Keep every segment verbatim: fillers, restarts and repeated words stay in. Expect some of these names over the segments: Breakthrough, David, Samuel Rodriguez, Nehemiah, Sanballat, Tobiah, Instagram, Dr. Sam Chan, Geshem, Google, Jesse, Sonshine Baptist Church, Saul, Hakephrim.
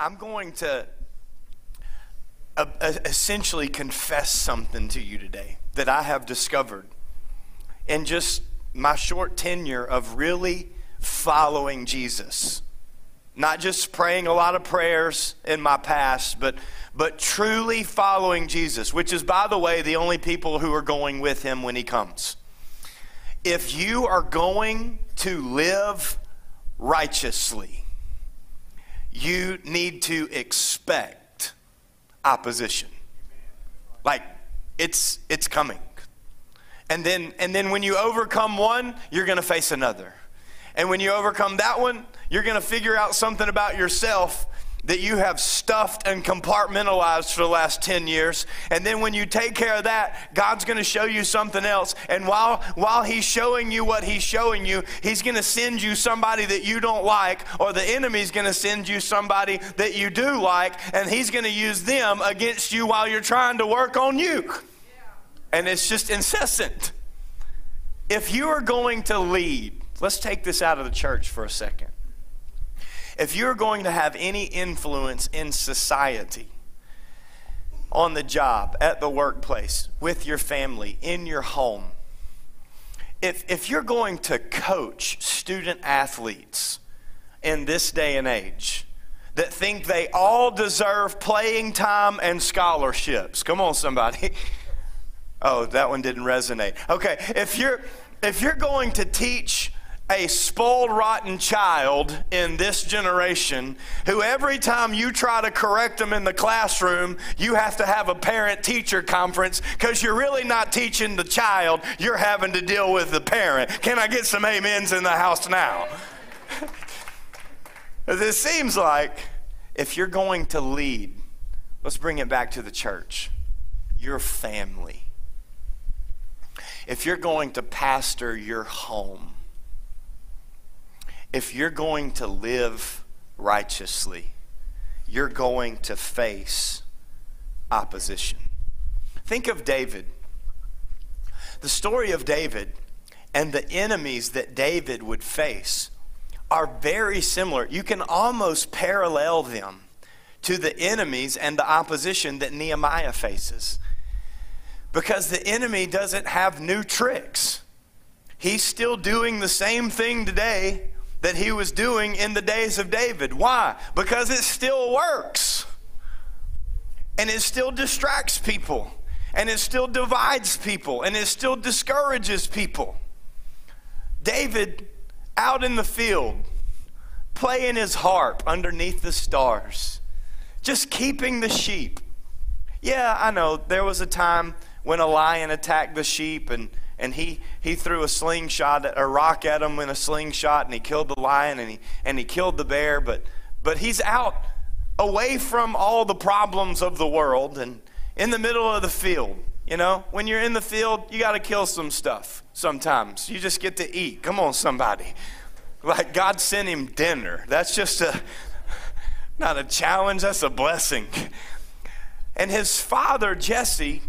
I'm going to uh, essentially confess something to you today that I have discovered in just my short tenure of really following Jesus. Not just praying a lot of prayers in my past, but but truly following Jesus, which is, by the way, the only people who are going with him when he comes. If you are going to live righteously, you need to expect opposition. Like, it's it's coming. And then and then when you overcome one, you're going to face another. And when you overcome that one, you're going to figure out something about yourself that you have stuffed and compartmentalized for the last ten years. And then when you take care of that, God's going to show you something else. And while while he's showing you what he's showing you, he's going to send you somebody that you don't like, or the enemy's going to send you somebody that you do like, and he's going to use them against you while you're trying to work on you. Yeah. And it's just incessant. If you are going to lead, let's take this out of the church for a second. If you're going to have any influence in society, on the job, at the workplace, with your family, in your home, if, if you're going to coach student athletes in this day and age that think they all deserve playing time and scholarships, come on, somebody. Oh, that one didn't resonate. Okay, if you're, if you're going to teach a spoiled, rotten child in this generation who every time you try to correct them in the classroom, you have to have a parent-teacher conference because you're really not teaching the child, you're having to deal with the parent. Can I get some amens in the house now? It seems like if you're going to lead, let's bring it back to the church, your family. If you're going to pastor your home, if you're going to live righteously, you're going to face opposition. Think of David. The story of David and the enemies that David would face are very similar. You can almost parallel them to the enemies and the opposition that Nehemiah faces, because the enemy doesn't have new tricks. He's still doing the same thing today that he was doing in the days of David. Why? Because it still works. And it still distracts people. And it still divides people. And it still discourages people. David, out in the field, playing his harp underneath the stars, just keeping the sheep. Yeah, I know, there was a time when a lion attacked the sheep, and And he, he threw a slingshot, a rock at him in a slingshot, and he killed the lion, and he, and he killed the bear. But, but he's out away from all the problems of the world and in the middle of the field. You know, when you're in the field, you got to kill some stuff sometimes. You just get to eat. Come on, somebody. Like, God sent him dinner. That's just a, not a challenge, that's a blessing. And his father, Jesse,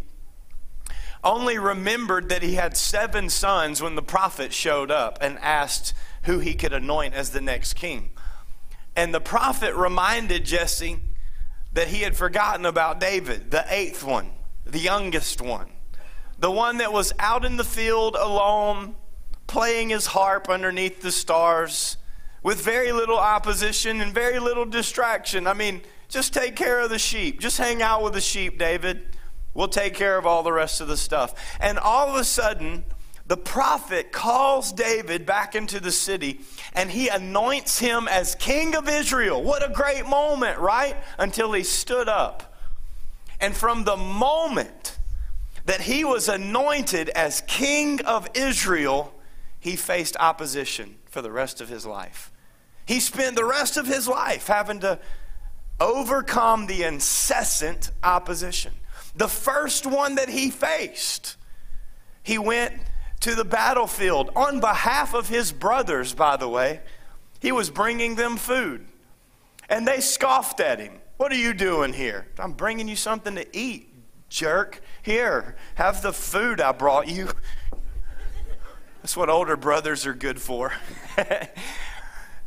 only remembered that he had seven sons when the prophet showed up and asked who he could anoint as the next king. And the prophet reminded Jesse that he had forgotten about David, the eighth one, the youngest one, the one that was out in the field alone, playing his harp underneath the stars with very little opposition and very little distraction. I mean, just take care of the sheep. Just hang out with the sheep, David. We'll take care of all the rest of the stuff. And all of a sudden, the prophet calls David back into the city, and he anoints him as king of Israel. What a great moment, right? Until he stood up. And from the moment that he was anointed as king of Israel, he faced opposition for the rest of his life. He spent the rest of his life having to overcome the incessant opposition. The first one that he faced, he went to the battlefield on behalf of his brothers, by the way. He was bringing them food, and they scoffed at him. What are you doing here? I'm bringing you something to eat, jerk. Here, have the food I brought you. That's what older brothers are good for.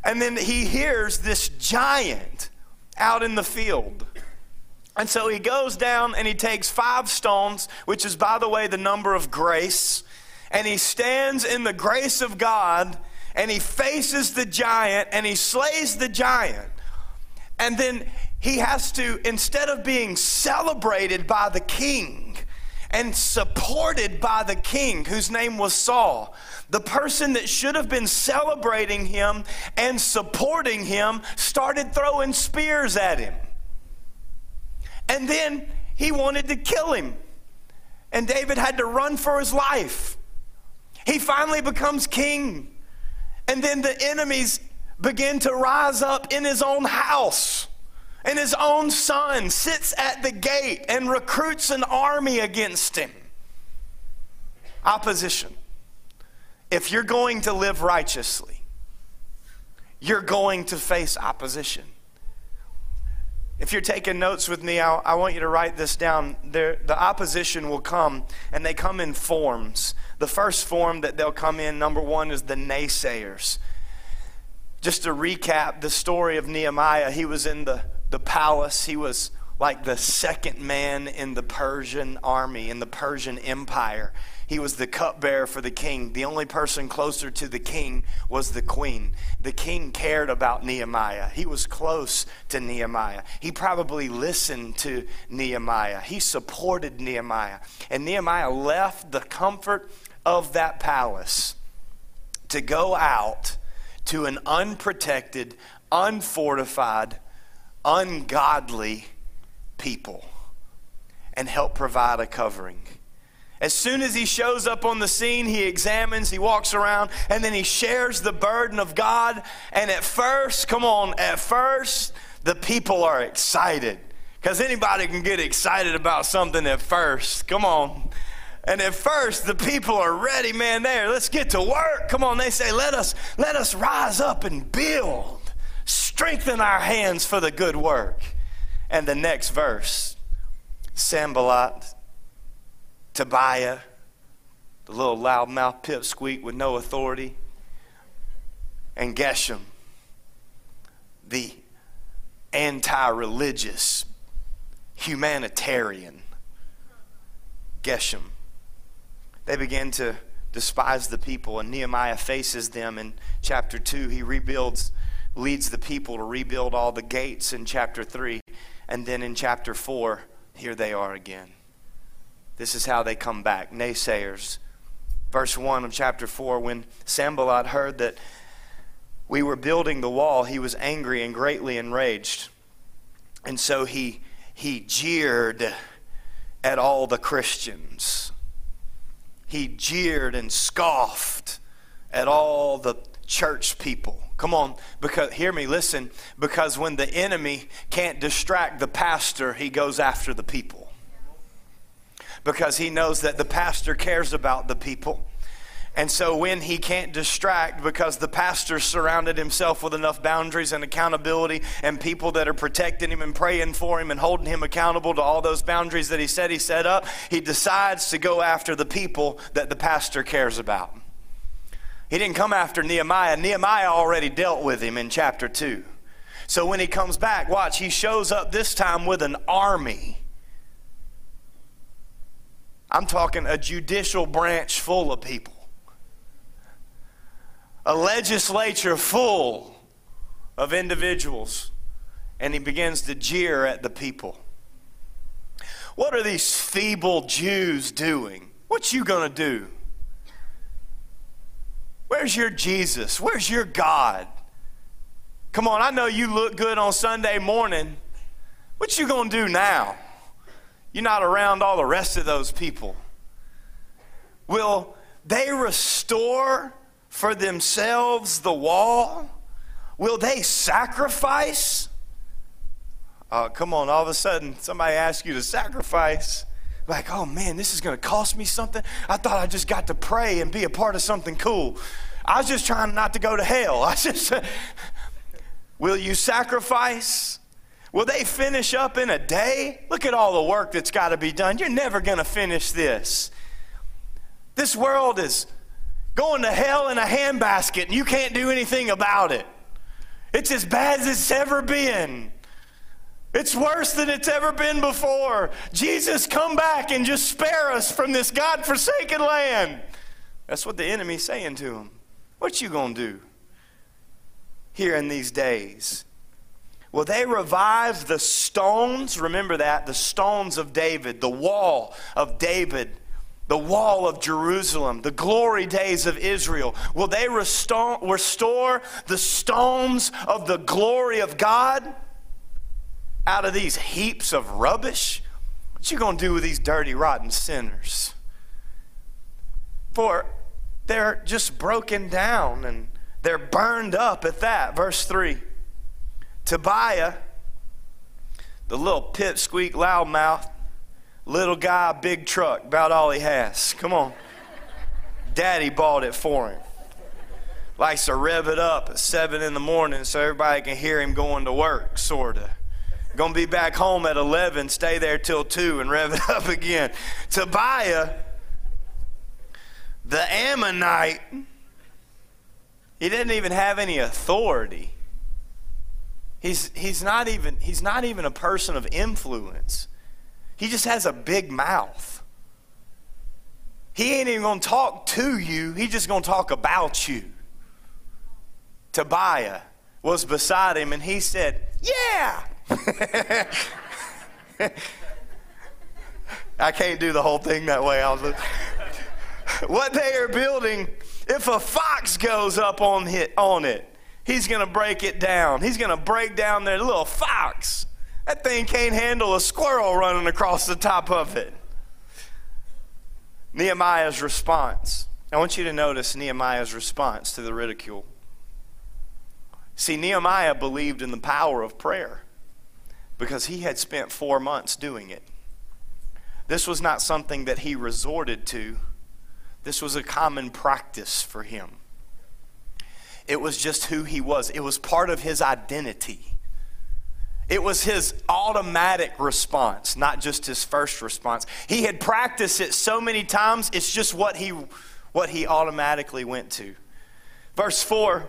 And then he hears this giant out in the field. And so he goes down and he takes five stones, which is, by the way, the number of grace, and he stands in the grace of God, and he faces the giant, and he slays the giant. And then he has to, instead of being celebrated by the king and supported by the king, whose name was Saul, the person that should have been celebrating him and supporting him started throwing spears at him. And then he wanted to kill him. And David had to run for his life. He finally becomes king. And then the enemies begin to rise up in his own house. And his own son sits at the gate and recruits an army against him. Opposition. If you're going to live righteously, you're going to face opposition. If you're taking notes with me, I'll, I want you to write this down. There, the opposition will come, and they come in forms. The first form that they'll come in, number one, is the naysayers. Just to recap the story of Nehemiah, he was in the, the palace. He was like the second man in the Persian army, in the Persian Empire. He was the cupbearer for the king. The only person closer to the king was the queen. The king cared about Nehemiah. He was close to Nehemiah. He probably listened to Nehemiah. He supported Nehemiah. And Nehemiah left the comfort of that palace to go out to an unprotected, unfortified, ungodly people and help provide a covering. As soon as he shows up on the scene, he examines, he walks around, and then he shares the burden of God. And at first, come on, at first, the people are excited. Because anybody can get excited about something at first. Come on. And at first, the people are ready, man, there. Let's get to work. Come on, they say, let us, let us rise up and build. Strengthen our hands for the good work. And the next verse, Sanballat, Tobiah, the little loudmouth pipsqueak with no authority, and Geshem, the anti-religious humanitarian Geshem. They began to despise the people, and Nehemiah faces them in chapter two. He rebuilds, leads the people to rebuild all the gates in chapter three, and then in chapter four, here they are again. This is how they come back, naysayers. Verse one of chapter four, when Sanballat heard that we were building the wall, he was angry and greatly enraged. And so he, he jeered at all the Christians. He jeered and scoffed at all the church people. Come on, because hear me, listen, because when the enemy can't distract the pastor, he goes after the people. Because he knows that the pastor cares about the people. And so when he can't distract, because the pastor surrounded himself with enough boundaries and accountability and people that are protecting him and praying for him and holding him accountable to all those boundaries that he said he set up, he decides to go after the people that the pastor cares about. He didn't come after Nehemiah. Nehemiah already dealt with him in chapter two. So when he comes back, watch, he shows up this time with an army. I'm talking a judicial branch full of people. A legislature full of individuals. And he begins to jeer at the people. What are these feeble Jews doing? What you gonna do? Where's your Jesus? Where's your God? Come on, I know you look good on Sunday morning. What you gonna do now? You're not around all the rest of those people. Will they restore for themselves the wall? Will they sacrifice? Uh, come on, all of a sudden, somebody asks you to sacrifice. Like, oh man, this is gonna cost me something? I thought I just got to pray and be a part of something cool. I was just trying not to go to hell. I just, will you sacrifice? Will they finish up in a day? Look at all the work that's got to be done. You're never going to finish this. This world is going to hell in a handbasket, and you can't do anything about it. It's as bad as it's ever been. It's worse than it's ever been before. Jesus, come back and just spare us from this God-forsaken land. That's what the enemy's saying to him. What you gonna do here in these days? Well, they revived the stones. Remember that, the stones of David, the wall of David, the wall of Jerusalem, the glory days of Israel. Will they restore, restore the stones of the glory of God out of these heaps of rubbish? What you gonna do with these dirty, rotten sinners? For they're just broken down and they're burned up at that. Verse three. Tobiah, the little pipsqueak loudmouth, little guy, big truck, about all he has. Come on. Daddy bought it for him. Likes to rev it up at seven in the morning so everybody can hear him going to work, sort of. Going to be back home at eleven, stay there till two and rev it up again. Tobiah, the Ammonite, he didn't even have any authority. He's, he's, not even, he's not even a person of influence. He just has a big mouth. He ain't even going to talk to you. He's just going to talk about you. Tobiah was beside him, and he said, yeah. I can't do the whole thing that way. I'll just, what they are building, if a fox goes up on it, on it, he's going to break it down. He's going to break down their little fox. That thing can't handle a squirrel running across the top of it. Nehemiah's response. I want you to notice Nehemiah's response to the ridicule. See, Nehemiah believed in the power of prayer because he had spent four months doing it. This was not something that he resorted to. This was a common practice for him. It was just who he was. It was part of his identity. It was his automatic response, not just his first response. He had practiced it so many times, it's just what he, what he automatically went to. Verse four,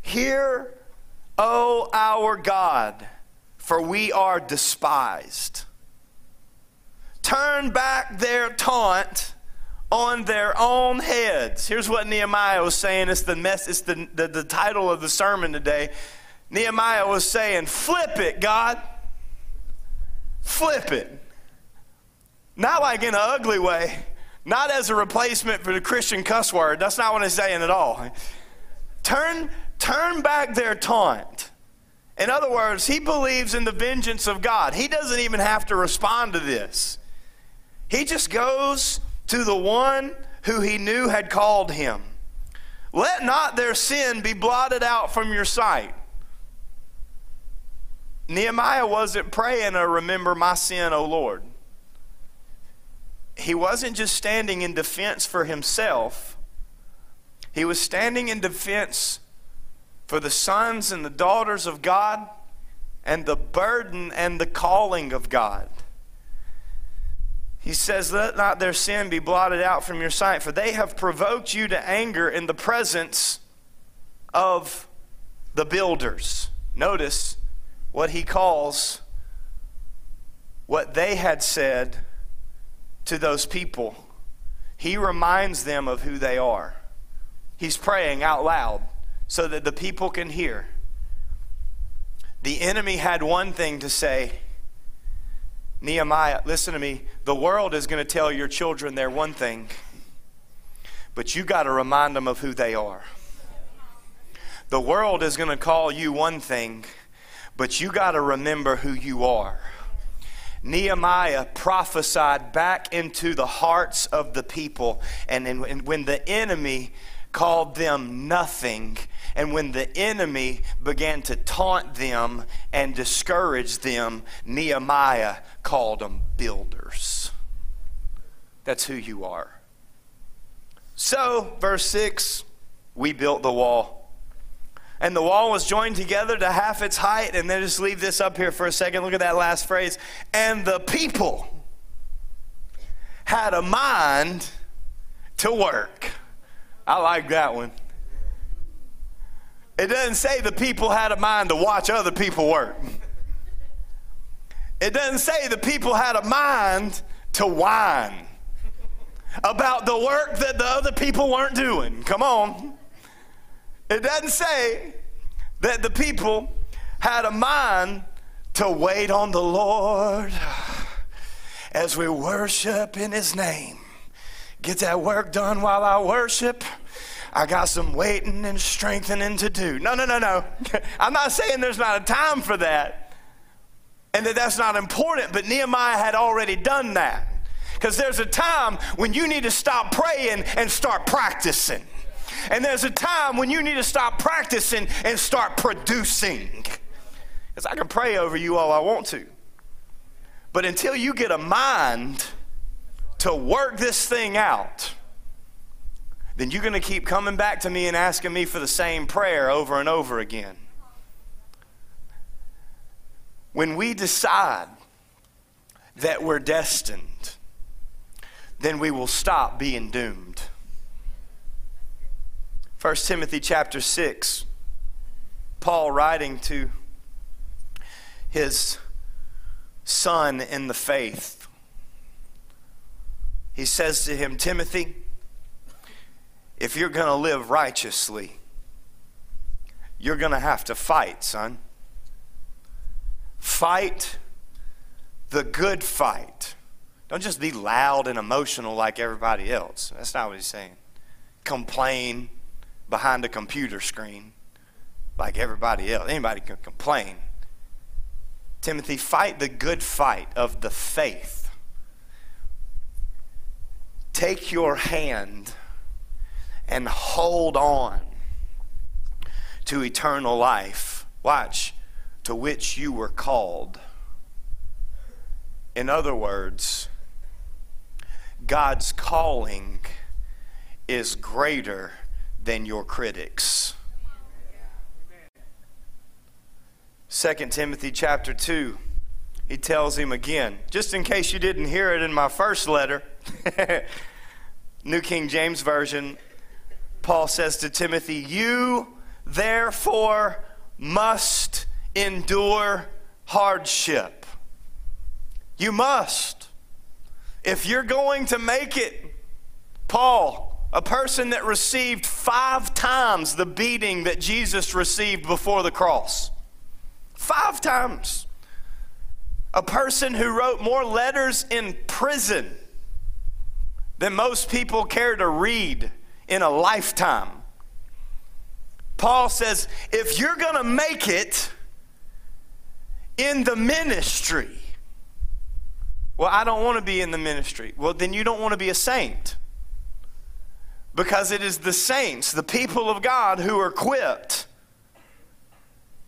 hear, O our God, for we are despised. Turn back their taunt on their own heads. Here's what Nehemiah was saying. It's the mess, it's the, the, the title of the sermon today. Nehemiah was saying, flip it, God. Flip it. Not like in an ugly way. Not as a replacement for the Christian cuss word. That's not what he's saying at all. Turn, turn back their taunt. In other words, he believes in the vengeance of God. He doesn't even have to respond to this. He just goes to the one who he knew had called him. Let not their sin be blotted out from your sight. Nehemiah wasn't praying, or remember my sin, O Lord. He wasn't just standing in defense for himself. He was standing in defense for the sons and the daughters of God and the burden and the calling of God. He says, let not their sin be blotted out from your sight, for they have provoked you to anger in the presence of the builders. Notice what he calls what they had said to those people. He reminds them of who they are. He's praying out loud so that the people can hear. The enemy had one thing to say. Nehemiah, listen to me. The world is going to tell your children they're one thing, but you got to remind them of who they are. The world is going to call you one thing, but you got to remember who you are. Nehemiah prophesied back into the hearts of the people, and, in, and when the enemy called them nothing, and when the enemy began to taunt them and discourage them, Nehemiah called them builders. That's who you are. So, verse six, we built the wall. And the wall was joined together to half its height. And then just leave this up here for a second. Look at that last phrase. And the people had a mind to work. I like that one. It doesn't say the people had a mind to watch other people work. It doesn't say the people had a mind to whine about the work that the other people weren't doing. Come on. It doesn't say that the people had a mind to wait on the Lord as we worship in his name. Get that work done while I worship. I got some waiting and strengthening to do. No, no, no, no. I'm not saying there's not a time for that and that that's not important, but Nehemiah had already done that, because there's a time when you need to stop praying and start practicing. And there's a time when you need to stop practicing and start producing. Because I can pray over you all I want to, but until you get a mind to work this thing out, then you're going to keep coming back to me and asking me for the same prayer over and over again. When we decide that we're destined, then we will stop being doomed. First Timothy chapter six, Paul writing to his son in the faith. He says to him, Timothy, if you're going to live righteously, you're going to have to fight, son. Fight the good fight. Don't just be loud and emotional like everybody else. That's not what he's saying. Complain behind a computer screen like everybody else. Anybody can complain. Timothy, fight the good fight of the faith. Take your hand and hold on to eternal life, watch, to which you were called. In other words, God's calling is greater than your critics. Second Timothy chapter two, he tells him again, just in case you didn't hear it in my first letter, New King James Version, Paul says to Timothy, you therefore must endure hardship. You must. If you're going to make it, Paul, a person that received five times the beating that Jesus received before the cross. Five times. A person who wrote more letters in prison than most people care to read in a lifetime. Paul says, if you're going to make it in the ministry, well, I don't want to be in the ministry. Well, then you don't want to be a saint, because it is the saints, the people of God, who are equipped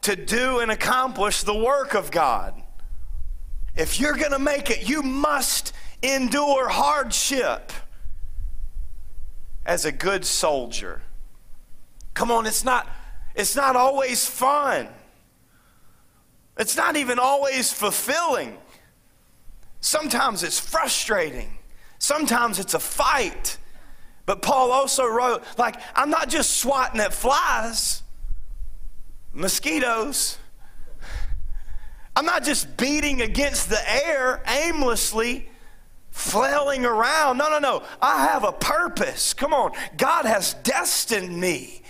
to do and accomplish the work of God. If you're going to make it, you must endure hardship as a good soldier. Come on, it's not, it's not always fun. It's not even always fulfilling. Sometimes it's frustrating. Sometimes it's a fight. But Paul also wrote, like, I'm not just swatting at flies, mosquitoes. I'm not just beating against the air aimlessly, flailing around. No, no, no. I have a purpose. Come on. God has destined me.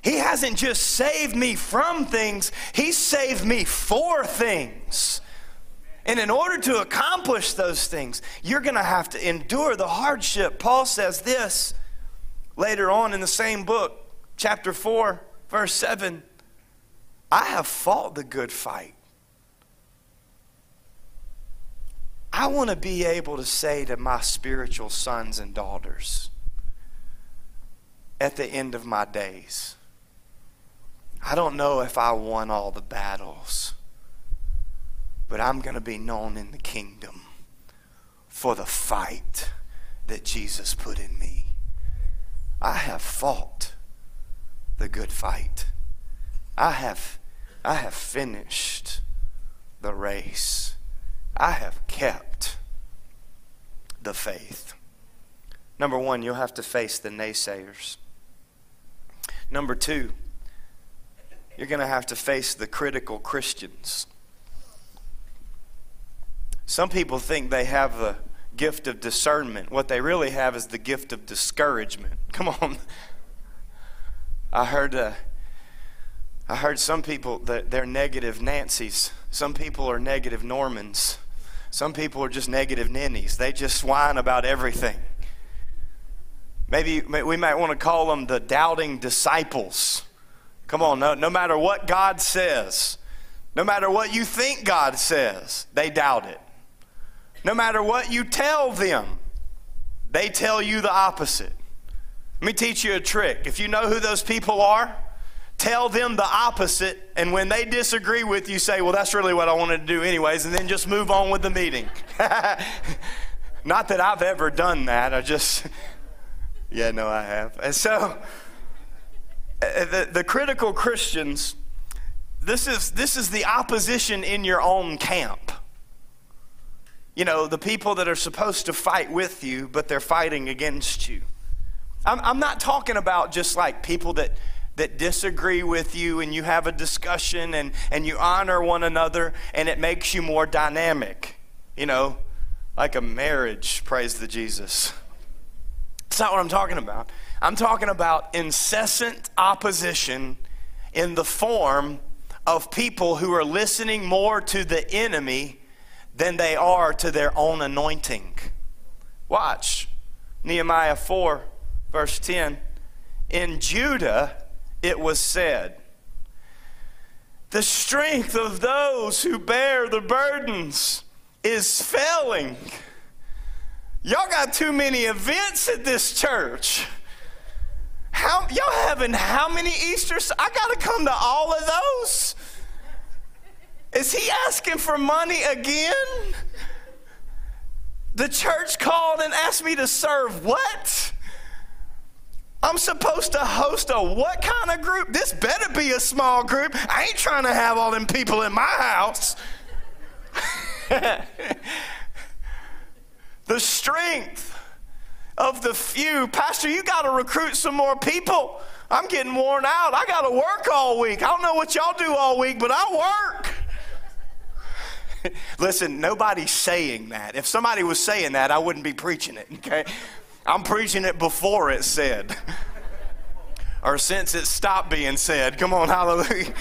He hasn't just saved me from things. He saved me for things. And in order to accomplish those things, you're going to have to endure the hardship. Paul says this later on in the same book, chapter four, verse seven. I have fought the good fight. I want to be able to say to my spiritual sons and daughters at the end of my days, I don't know if I won all the battles, but I'm going to be known in the kingdom for the fight that Jesus put in me. I have fought the good fight. I have, I have finished the race. I have kept the faith. Number one, you'll have to face the naysayers. Number two, you're going to have to face the critical Christians. Some people think they have the gift of discernment. What they really have is the gift of discouragement. Come on. I heard uh, I heard some people that they're negative Nancy's. Some people are negative Normans. Some people are just negative ninnies. They just whine about everything. Maybe we might want to call them the doubting disciples. Come on, no, no matter what God says, no matter what you think God says, they doubt it. No matter what you tell them, they tell you the opposite. Let me teach you a trick. If you know who those people are, tell them the opposite, and when they disagree with you, say, well, that's really what I wanted to do anyways, and then just move on with the meeting. Not that I've ever done that. I just, yeah, no, I have. And so the, the critical Christians, this is, this is the opposition in your own camp. You know, the people that are supposed to fight with you, but they're fighting against you. I'm, I'm not talking about just like people that that disagree with you and you have a discussion and, and you honor one another and it makes you more dynamic. You know, like a marriage, praise the Jesus. That's not what I'm talking about. I'm talking about incessant opposition in the form of people who are listening more to the enemy than they are to their own anointing. Watch, Nehemiah four, verse ten. In Judah, it was said, the strength of those who bear the burdens is failing. Y'all got too many events at this church. How y'all having how many Easters? I gotta come to all of those. Is he asking for money again? The church called and asked me to serve what? I'm supposed to host a what kind of group? This better be a small group. I ain't trying to have all them people in my house. The strength of the few. Pastor, you got to recruit some more people. I'm getting worn out. I got to work all week. I don't know what y'all do all week, but I work. Listen, nobody's saying that. If somebody was saying that, I wouldn't be preaching it, okay? I'm preaching it before it's said or since it stopped being said. Come on, hallelujah.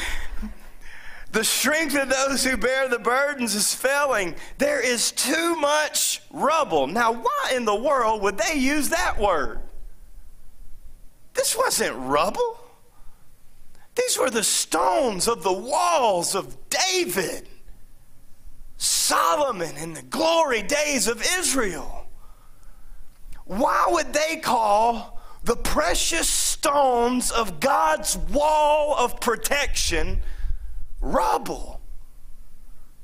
The strength of those who bear the burdens is failing. There is too much rubble. Now, why in the world would they use that word? This wasn't rubble. These were the stones of the walls of David, Solomon, in the glory days of Israel. Why would they call the precious stones of God's wall of protection rubble?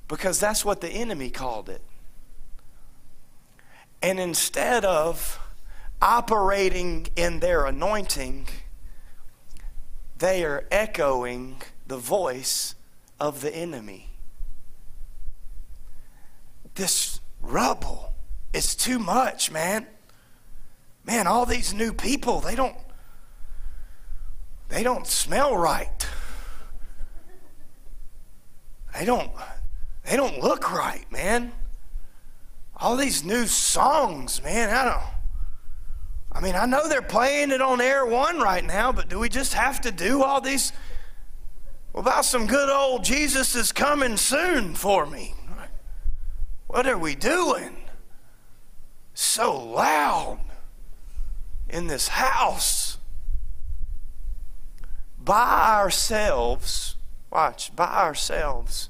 Because that's what the enemy called it. And instead of operating in their anointing, they are echoing the voice of the enemy. This rubble is too much, man. Man, all these new people, they don't, they don't smell right. They don't, they don't look right, man. All these new songs, man, I don't, I mean, I know they're playing it on Air One right now, but do we just have to do all these? What about some good old Jesus is coming soon for me? What are we doing? So loud. In this house, by ourselves, watch, by ourselves,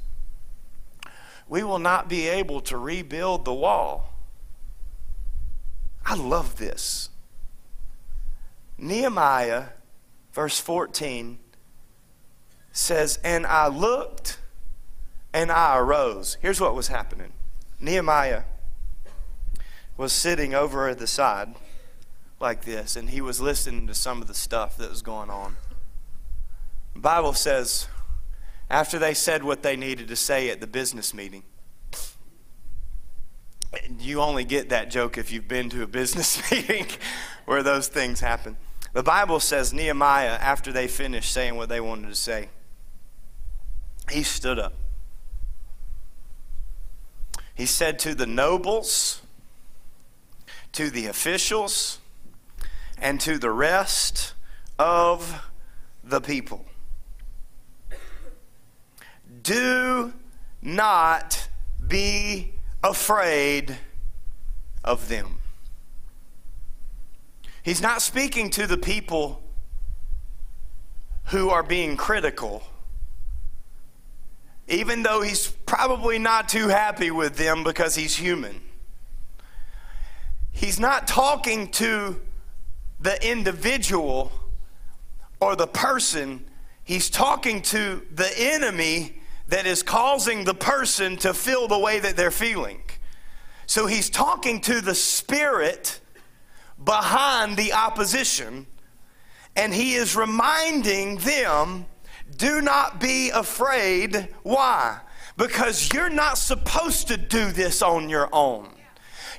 we will not be able to rebuild the wall. I love this. Nehemiah, verse fourteen, says, and I looked and I arose. Here's what was happening. Nehemiah was sitting over at the side like this, and he was listening to some of the stuff that was going on. The Bible says, after they said what they needed to say at the business meeting, you only get that joke if you've been to a business meeting where those things happen. The Bible says Nehemiah, after they finished saying what they wanted to say, he stood up. He said to the nobles, to the officials, and to the rest of the people, do not be afraid of them. He's not speaking to the people who are being critical, even though he's probably not too happy with them because he's human. He's not talking to the individual or the person. He's talking to the enemy that is causing the person to feel the way that they're feeling. So he's talking to the spirit behind the opposition, and he is reminding them, do not be afraid. Why? Because you're not supposed to do this on your own.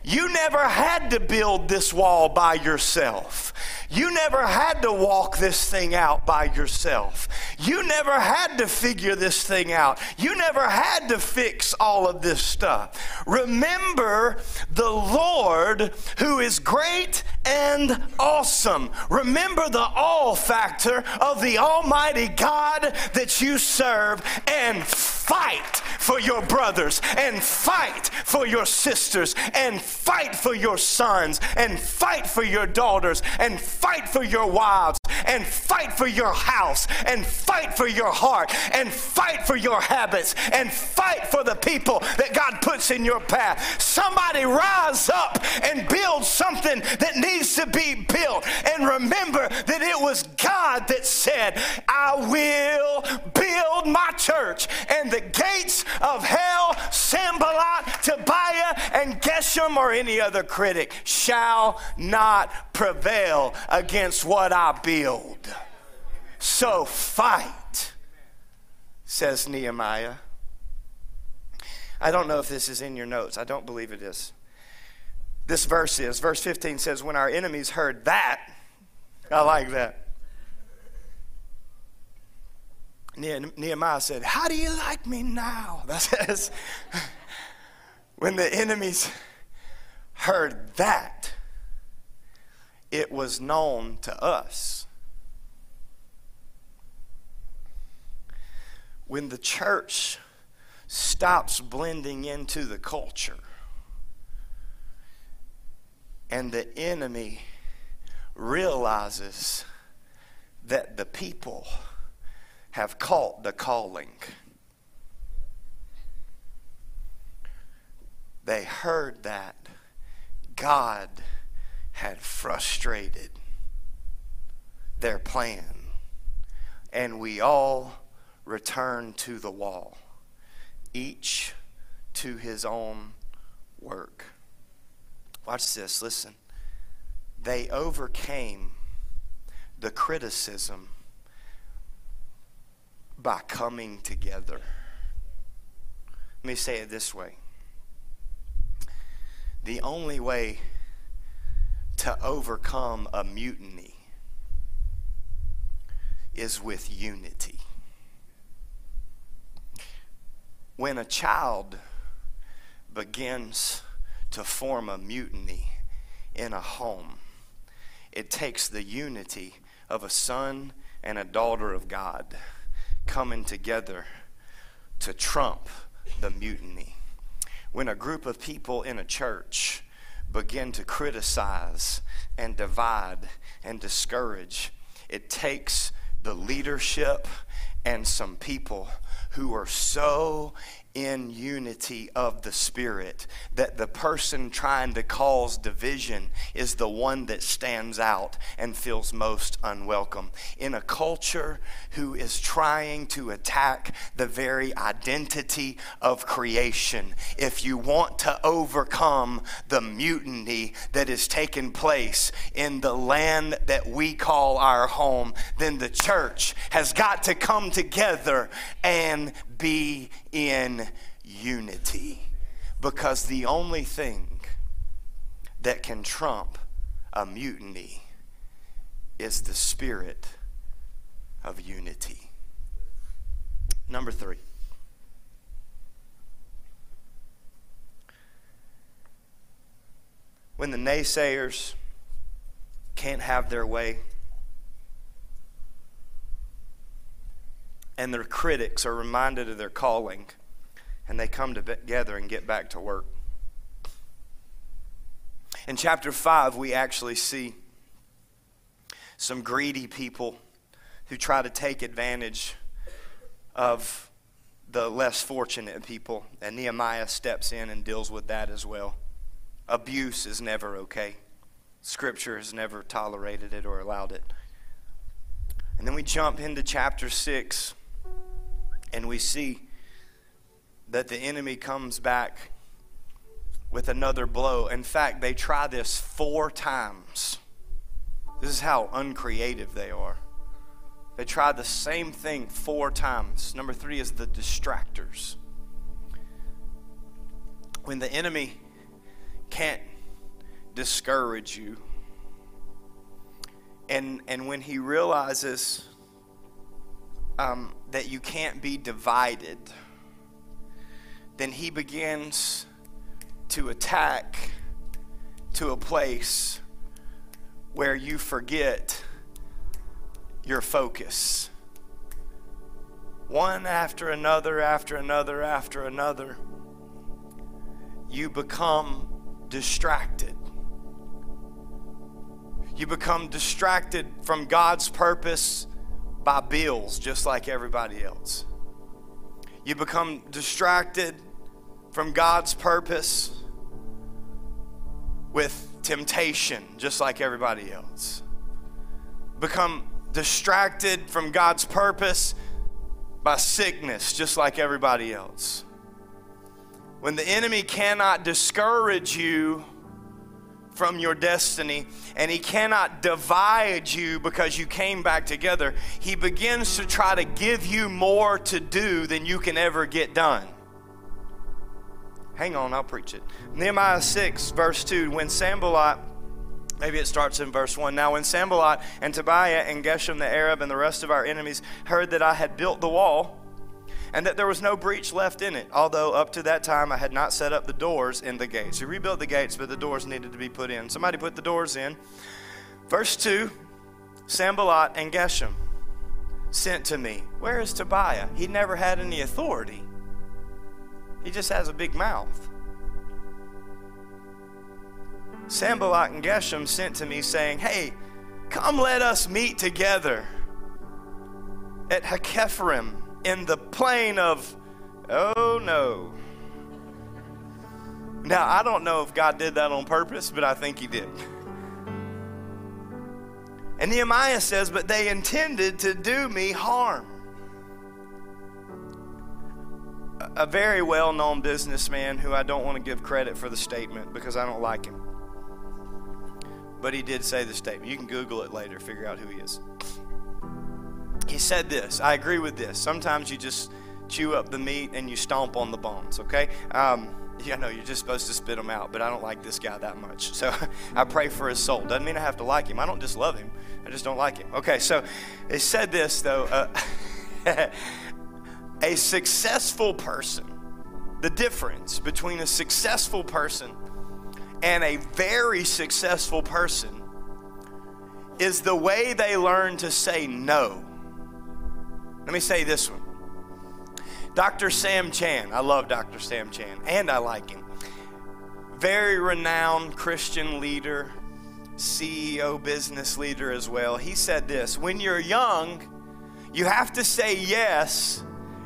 You never had to build this wall by yourself. You never had to walk this thing out by yourself. You never had to figure this thing out. You never had to fix all of this stuff. Remember the Lord, who is great and awesome. Remember the all factor of the Almighty God that you serve, and fight for your brothers, and fight for your sisters, and fight for your sons, and fight for your daughters, and fight for your wives, and fight for your house, and fight for your heart, and fight for your habits, and fight for the people that God puts in your path. Somebody rise up and build something that needs to be built, and remember that it was God that said, I will build my church, and the gates of hell, Sanballat, Tobiah, and Geshem, or any other critic, shall not prevail against what I build. So fight, says Nehemiah. I don't know if this is in your notes. I don't believe it is. This verse is. Verse fifteen says, when our enemies heard that, I like that. Nehemiah said, how do you like me now? That says, when the enemies heard that, it was known to us. When the church stops blending into the culture and the enemy realizes that the people have caught the calling, they heard that God had frustrated their plan, and we all returned to the wall, each to his own work. Watch this, listen. They overcame the criticism by coming together. Let me say it this way. The only way to overcome a mutiny is with unity. When a child begins to form a mutiny in a home, it takes the unity of a son and a daughter of God coming together to trump the mutiny. When a group of people in a church begin to criticize and divide and discourage, it takes the leadership and some people who are so in unity of the Spirit that the person trying to cause division is the one that stands out and feels most unwelcome. In a culture who is trying to attack the very identity of creation, if you want to overcome the mutiny that is taking place in the land that we call our home, then the church has got to come together and be in unity, because the only thing that can trump a mutiny is the spirit of unity. Number three, when the naysayers can't have their way and their critics are reminded of their calling and they come together and get back to work. In chapter five, we actually see some greedy people who try to take advantage of the less fortunate people. And Nehemiah steps in and deals with that as well. Abuse is never okay. Scripture has never tolerated it or allowed it. And then we jump into chapter six, and we see that the enemy comes back with another blow. In fact, they try this four times. This is how uncreative they are. They try the same thing four times. Number three is the distractors. When the enemy can't discourage you, and and when he realizes um, that you can't be divided, then he begins to attack to a place where you forget your focus. One after another, after another, after another, you become distracted. You become distracted from God's purpose by bills, just like everybody else. You become distracted from God's purpose with temptation, just like everybody else. Become distracted from God's purpose by sickness, just like everybody else. When the enemy cannot discourage you from your destiny, and he cannot divide you because you came back together, he begins to try to give you more to do than you can ever get done. Hang on, I'll preach it. Nehemiah six, verse two, when Sanballat, maybe it starts in verse one. Now when Sanballat and Tobiah and Geshem the Arab and the rest of our enemies heard that I had built the wall and that there was no breach left in it, although up to that time I had not set up the doors in the gates. We rebuilt the gates, but the doors needed to be put in. Somebody put the doors in. Verse two, Sanballat and Geshem sent to me. Where is Tobiah? He never had any authority. He just has a big mouth. Sanballat and Geshem sent to me saying, hey, come let us meet together at Hakephrim in the plain of, oh no. Now, I don't know if God did that on purpose, but I think he did. And Nehemiah says, but they intended to do me harm. A very well-known businessman who I don't want to give credit for the statement because I don't like him. But he did say the statement. You can Google it later, figure out who he is. He said this. I agree with this. Sometimes you just chew up the meat and you stomp on the bones, okay? Um, yeah, no, you're just supposed to spit them out, but I don't like this guy that much. So I pray for his soul. Doesn't mean I have to like him. I don't just love him. I just don't like him. Okay, so he said this, though. Uh, a successful person, the difference between a successful person and a very successful person is the way they learn to say no. Let me say this one. Doctor Sam Chan, I love Doctor Sam Chan, and I like him. Very renowned Christian leader, C E O, business leader as well. He said this, when you're young, you have to say yes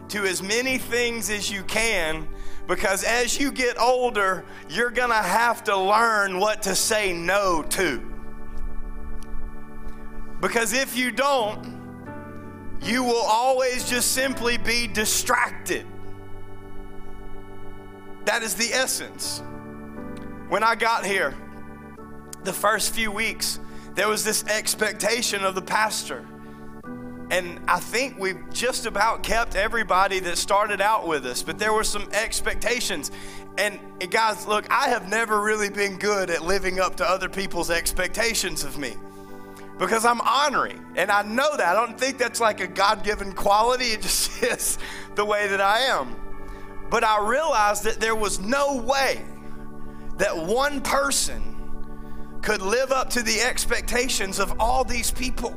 to as many things as you can, because as you get older, you're gonna have to learn what to say no to. Because if you don't, you will always just simply be distracted. That is the essence. When I got here, the first few weeks, there was this expectation of the pastor. And I think we've just about kept everybody that started out with us, but there were some expectations. And guys, look, I have never really been good at living up to other people's expectations of me because I'm honoring. And I know that. I don't think that's like a God-given quality. It just is the way that I am. But I realized that there was no way that one person could live up to the expectations of all these people.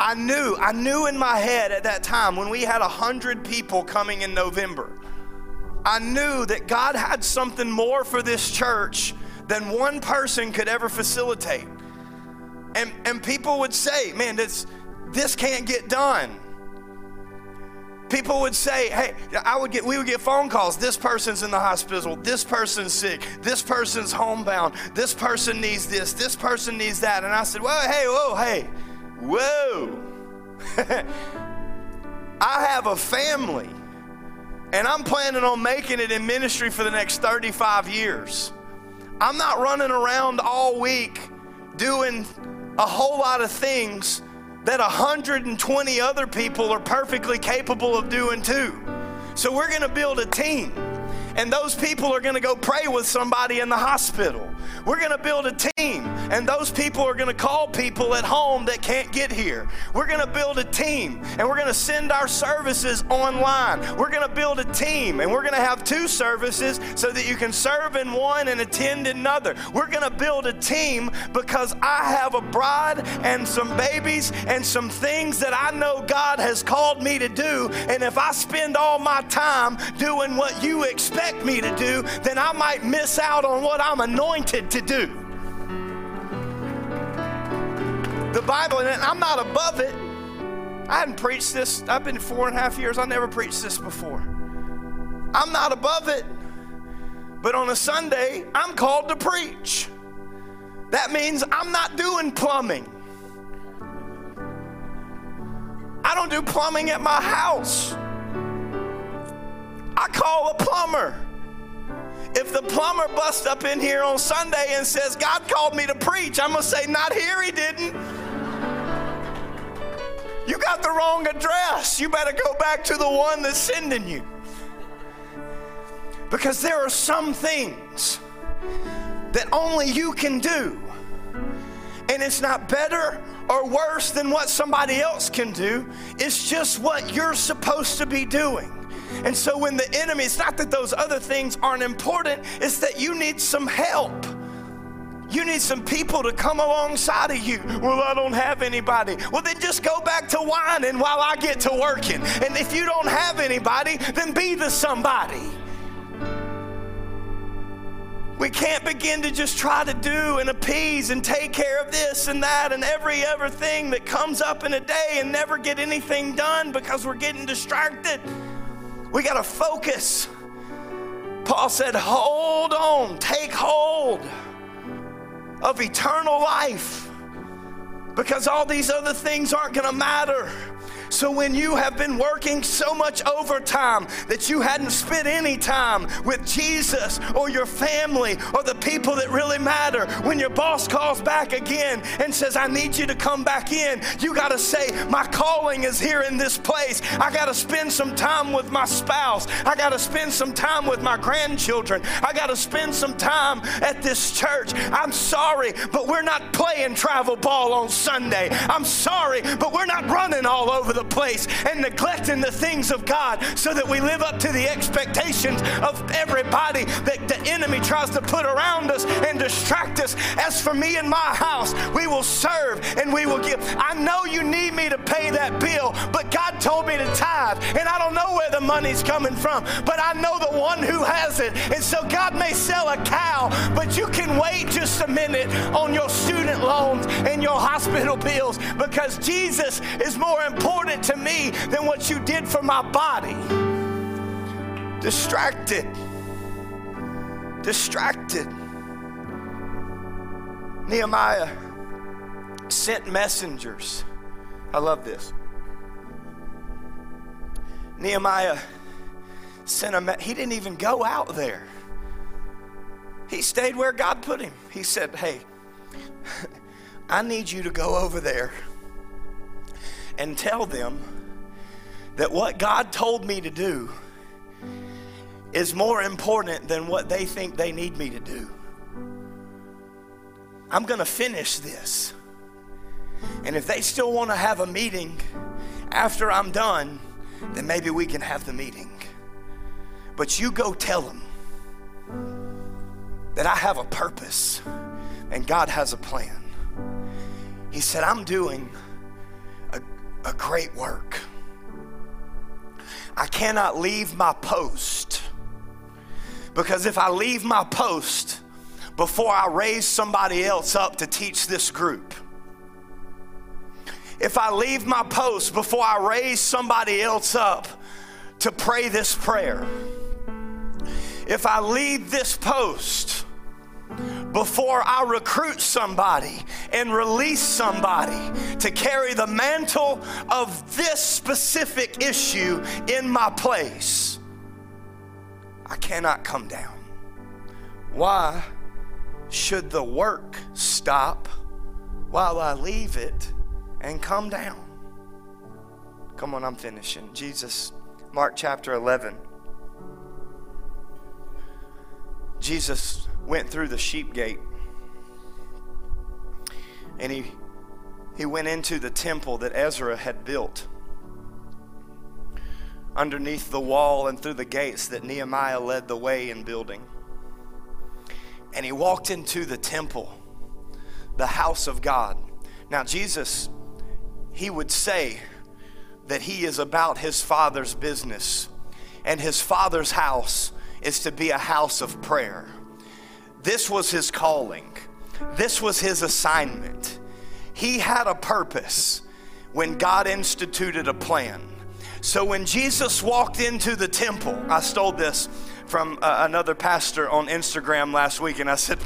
I knew, I knew in my head at that time when we had a hundred people coming in November, I knew that God had something more for this church than one person could ever facilitate. And, and people would say, man, this, this can't get done. People would say, hey, I would get, we would get phone calls. This person's in the hospital. This person's sick. This person's homebound. This person needs this. This person needs that. And I said, well, hey, whoa, hey, whoa. I have a family, and I'm planning on making it in ministry for the next thirty-five years. I'm not running around all week doing a whole lot of things that one hundred twenty other people are perfectly capable of doing too. So we're gonna build a team, and those people are gonna go pray with somebody in the hospital. We're gonna build a team, and those people are gonna call people at home that can't get here. We're gonna build a team, and we're gonna send our services online. We're gonna build a team, and we're gonna have two services so that you can serve in one and attend another. We're gonna build a team because I have a bride and some babies and some things that I know God has called me to do, and if I spend all my time doing what you expect me to do, then I might miss out on what I'm anointed to do. The Bible, and I'm not above it. I hadn't preached this. I've been four and a half years. I never preached this before. I'm not above it, but on a Sunday, I'm called to preach. That means I'm not doing plumbing. I don't do plumbing at my house. I call a plumber. If the plumber busts up in here on Sunday and says, God called me to preach, I'm gonna say, not here, he didn't. You got the wrong address. You better go back to the one that's sending you. Because there are some things that only you can do. And it's not better or worse than what somebody else can do. It's just what you're supposed to be doing. And so when the enemy, it's not that those other things aren't important, it's that you need some help. You need some people to come alongside of you. Well, I don't have anybody. Well, then just go back to whining while I get to working. And if you don't have anybody, then be the somebody. We can't begin to just try to do and appease and take care of this and that and every other thing that comes up in a day and never get anything done because we're getting distracted. We got to focus. Paul said, hold on, take hold of eternal life, because all these other things aren't going to matter. So when you have been working so much overtime that you hadn't spent any time with Jesus or your family or the people that really matter, when your boss calls back again and says, I need you to come back in, you gotta say, my calling is here in this place. I gotta spend some time with my spouse. I gotta spend some time with my grandchildren. I gotta spend some time at this church. I'm sorry, but we're not playing travel ball on Sunday. I'm sorry, but we're not running all over the place and neglecting the things of God so that we live up to the expectations of everybody that the enemy tries to put around us and distract us. As for me and my house, we will serve and we will give. I know you need me to pay that bill, but God told me to tithe, and I don't know where the money's coming from, but I know the one who has it. And so God may sell a cow, but you can wait just a minute on your student loans and your hospital bills, because Jesus is more important to me than what you did for my body. Distracted. Distracted. Nehemiah sent messengers. I love this. Nehemiah sent a me- he didn't even go out there. He stayed where God put him. He said, hey, I need you to go over there and tell them that what God told me to do is more important than what they think they need me to do. I'm gonna finish this. And if they still wanna have a meeting after I'm done, then maybe we can have the meeting. But you go tell them that I have a purpose and God has a plan. He said, I'm doing a, a great work. I cannot leave my post, because if I leave my post before I raise somebody else up to teach this group, if I leave my post before I raise somebody else up to pray this prayer, if I leave this post before I recruit somebody and release somebody to carry the mantle of this specific issue in my place, I cannot come down. Why should the work stop while I leave it and come down? Come on, I'm finishing. Jesus, Mark chapter eleven. Jesus went through the sheep gate, and he he went into the temple that Ezra had built underneath the wall and through the gates that Nehemiah led the way in building. And he walked into the temple, the house of God. Now Jesus, he would say that he is about his Father's business, and his Father's house is to be a house of prayer. This was his calling. This was his assignment. He had a purpose when God instituted a plan. So when Jesus walked into the temple, I stole this from uh, another pastor on Instagram last week, and I said,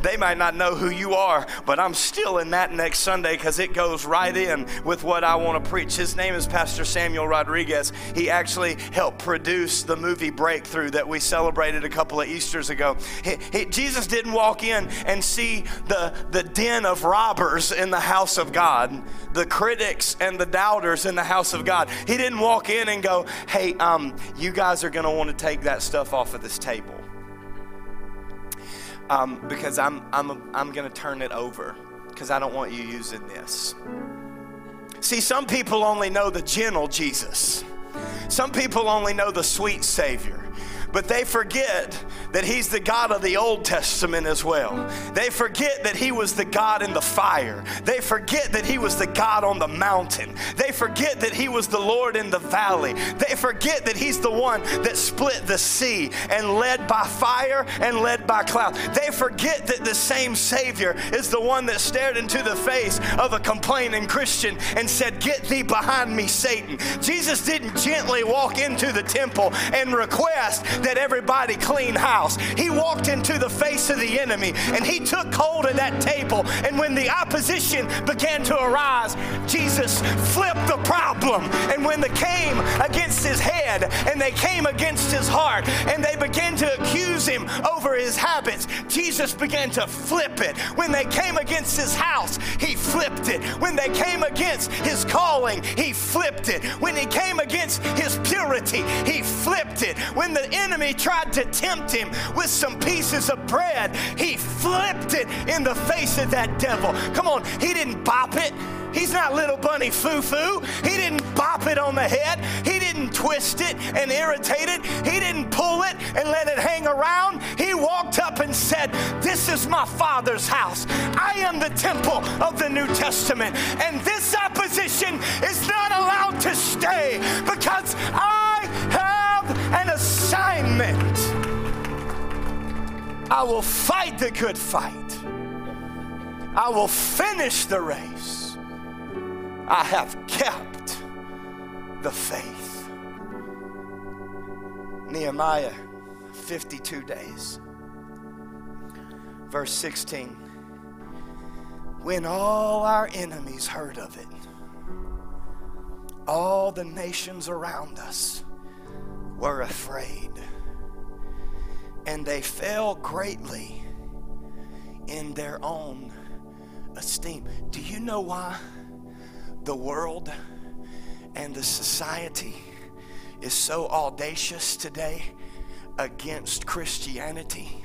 they might not know who you are, but I'm still in that next Sunday because it goes right in with what I want to preach. His name is Pastor Samuel Rodriguez. He actually helped produce the movie Breakthrough that we celebrated a couple of Easters ago. He, he, Jesus didn't walk in and see the, the den of robbers in the house of God, the critics and the doubters in the house of God. He didn't walk in and go, hey, um, you guys are going to want to take that stuff off of this table, um, because I'm I'm I'm gonna turn it over because I don't want you using this. See, some people only know the gentle Jesus. Some people only know the sweet Savior. But they forget that he's the God of the Old Testament as well. They forget that he was the God in the fire. They forget that he was the God on the mountain. They forget that he was the Lord in the valley. They forget that he's the one that split the sea and led by fire and led by cloud. They forget that the same Savior is the one that stared into the face of a complaining Christian and said, "Get thee behind me, Satan." Jesus didn't gently walk into the temple and request that everybody clean house. He walked into the face of the enemy and he took hold of that table. And when the opposition began to arise, Jesus flipped the problem. And when they came against his head and they came against his heart and they began to accuse him over his habits, Jesus began to flip it. When they came against his house, he flipped it. When they came against his calling, he flipped it. When he came against his purity, he flipped it. When the enemy tried to tempt him with some pieces of bread, he flipped it in the face of that devil. Come on, he didn't bop it. He's not little bunny foo-foo. He didn't bop it on the head. He didn't twist it and irritate it. He didn't pull it and let it hang around. He walked up and said, "This is my Father's house. I am the temple of the New Testament. And this opposition is not allowed to stay because I have an assignment. I will fight the good fight. I will finish the race. I have kept the faith." Nehemiah, fifty-two days. Verse sixteen. When all our enemies heard of it, all the nations around us were afraid, and they fell greatly in their own esteem. Do you know why the world and the society is so audacious today against Christianity?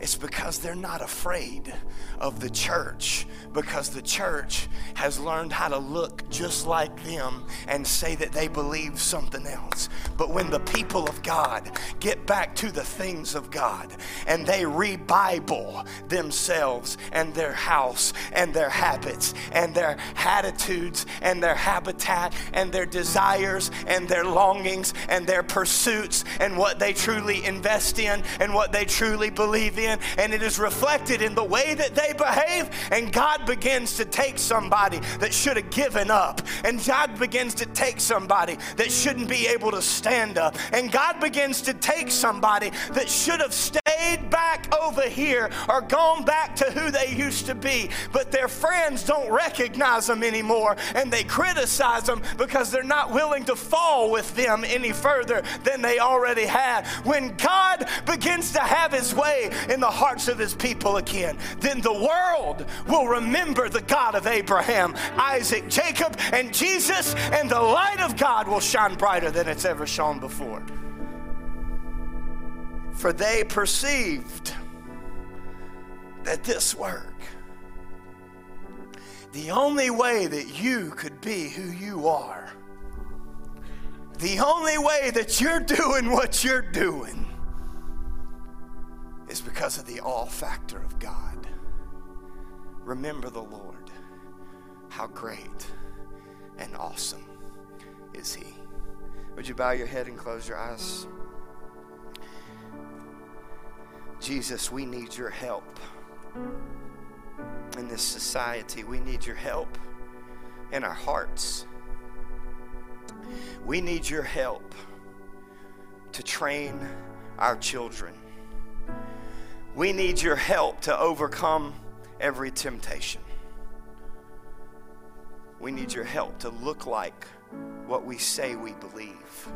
It's because they're not afraid of the church because the church has learned how to look just like them and say that they believe something else. But when the people of God get back to the things of God and they re-Bible themselves and their house and their habits and their attitudes and their habitat and their desires and their longings and their pursuits and what they truly invest in and what they truly believe in, and it is reflected in the way that they behave, and God begins to take somebody that should have given up, and God begins to take somebody that shouldn't be able to stand up, and God begins to take somebody that should have stayed back over here or gone back to who they used to be, but their friends don't recognize them anymore, and they criticize them because they're not willing to fall with them any further than they already had. When God begins to have his way in the hearts of his people again, then the world will remember the God of Abraham, Isaac, Jacob, and Jesus, and the light of God will shine brighter than it's ever shone before. For they perceived that this work, the only way that you could be who you are, the only way that you're doing what you're doing, is because of the all factor of God. Remember the Lord, how great and awesome is he. Would you bow your head and close your eyes? Jesus, we need your help in this society. We need your help in our hearts. We need your help to train our children. We need your help to overcome every temptation. We need your help to look like what we say we believe.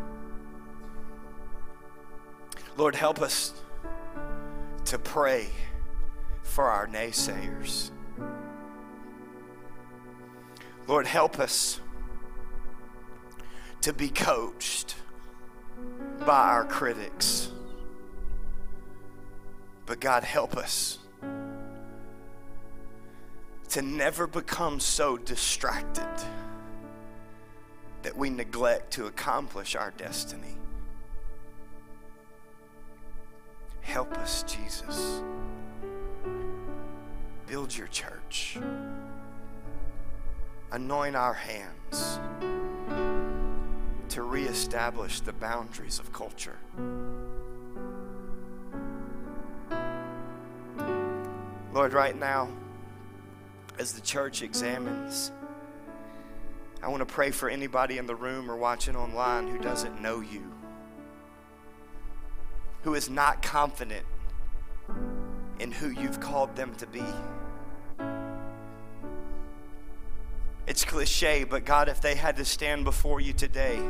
Lord, help us to pray for our naysayers. Lord, help us to be coached by our critics. But God, help us to never become so distracted that we neglect to accomplish our destiny. Help us, Jesus. Build your church. Anoint our hands to reestablish the boundaries of culture. Lord, right now, as the church examines, I want to pray for anybody in the room or watching online who doesn't know you, who is not confident in who you've called them to be. It's cliche, but God, if they had to stand before you today,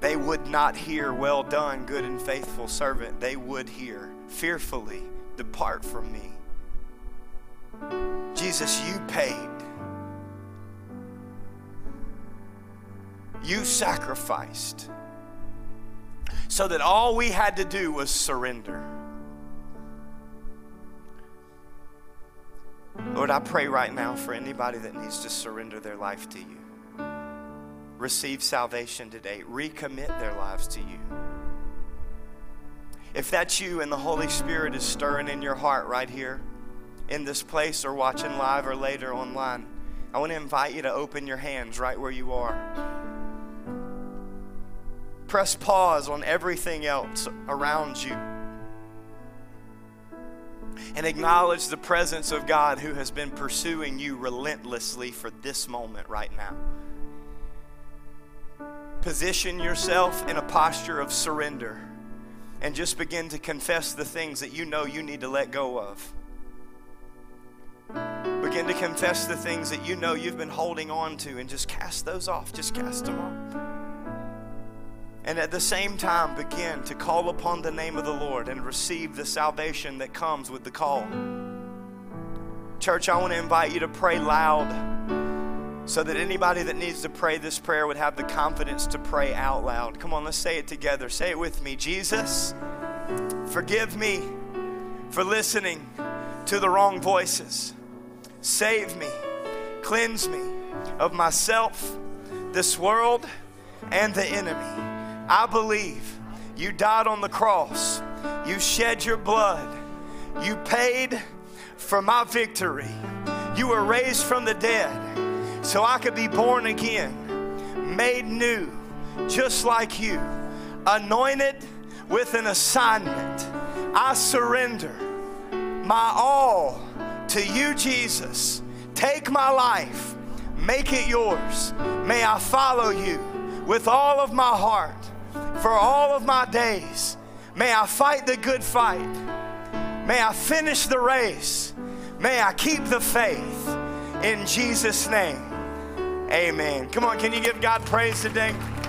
they would not hear, "Well done, good and faithful servant." They would hear, "Fearfully, depart from me." Jesus, you paid. You sacrificed so that all we had to do was surrender. Lord, I pray right now for anybody that needs to surrender their life to you. Receive salvation today. Recommit their lives to you. If that's you and the Holy Spirit is stirring in your heart right here, in this place or watching live or later online, I want to invite you to open your hands right where you are. Press pause on everything else around you and acknowledge the presence of God who has been pursuing you relentlessly for this moment right now. Position yourself in a posture of surrender and just begin to confess the things that you know you need to let go of. Begin to confess the things that you know you've been holding on to and just cast those off. Just cast them off. And at the same time, begin to call upon the name of the Lord and receive the salvation that comes with the call. Church, I want to invite you to pray loud so that anybody that needs to pray this prayer would have the confidence to pray out loud. Come on, let's say it together. Say it with me. Jesus, forgive me for listening to the wrong voices. Save me, cleanse me of myself, this world, and the enemy. I believe you died on the cross. You shed your blood. You paid for my victory. You were raised from the dead so I could be born again, made new, just like you, anointed with an assignment. I surrender my all to you, Jesus. Take my life, make it yours. May I follow you with all of my heart for all of my days. May I fight the good fight. May I finish the race. May I keep the faith. In Jesus' name, amen. Come on, can you give God praise today?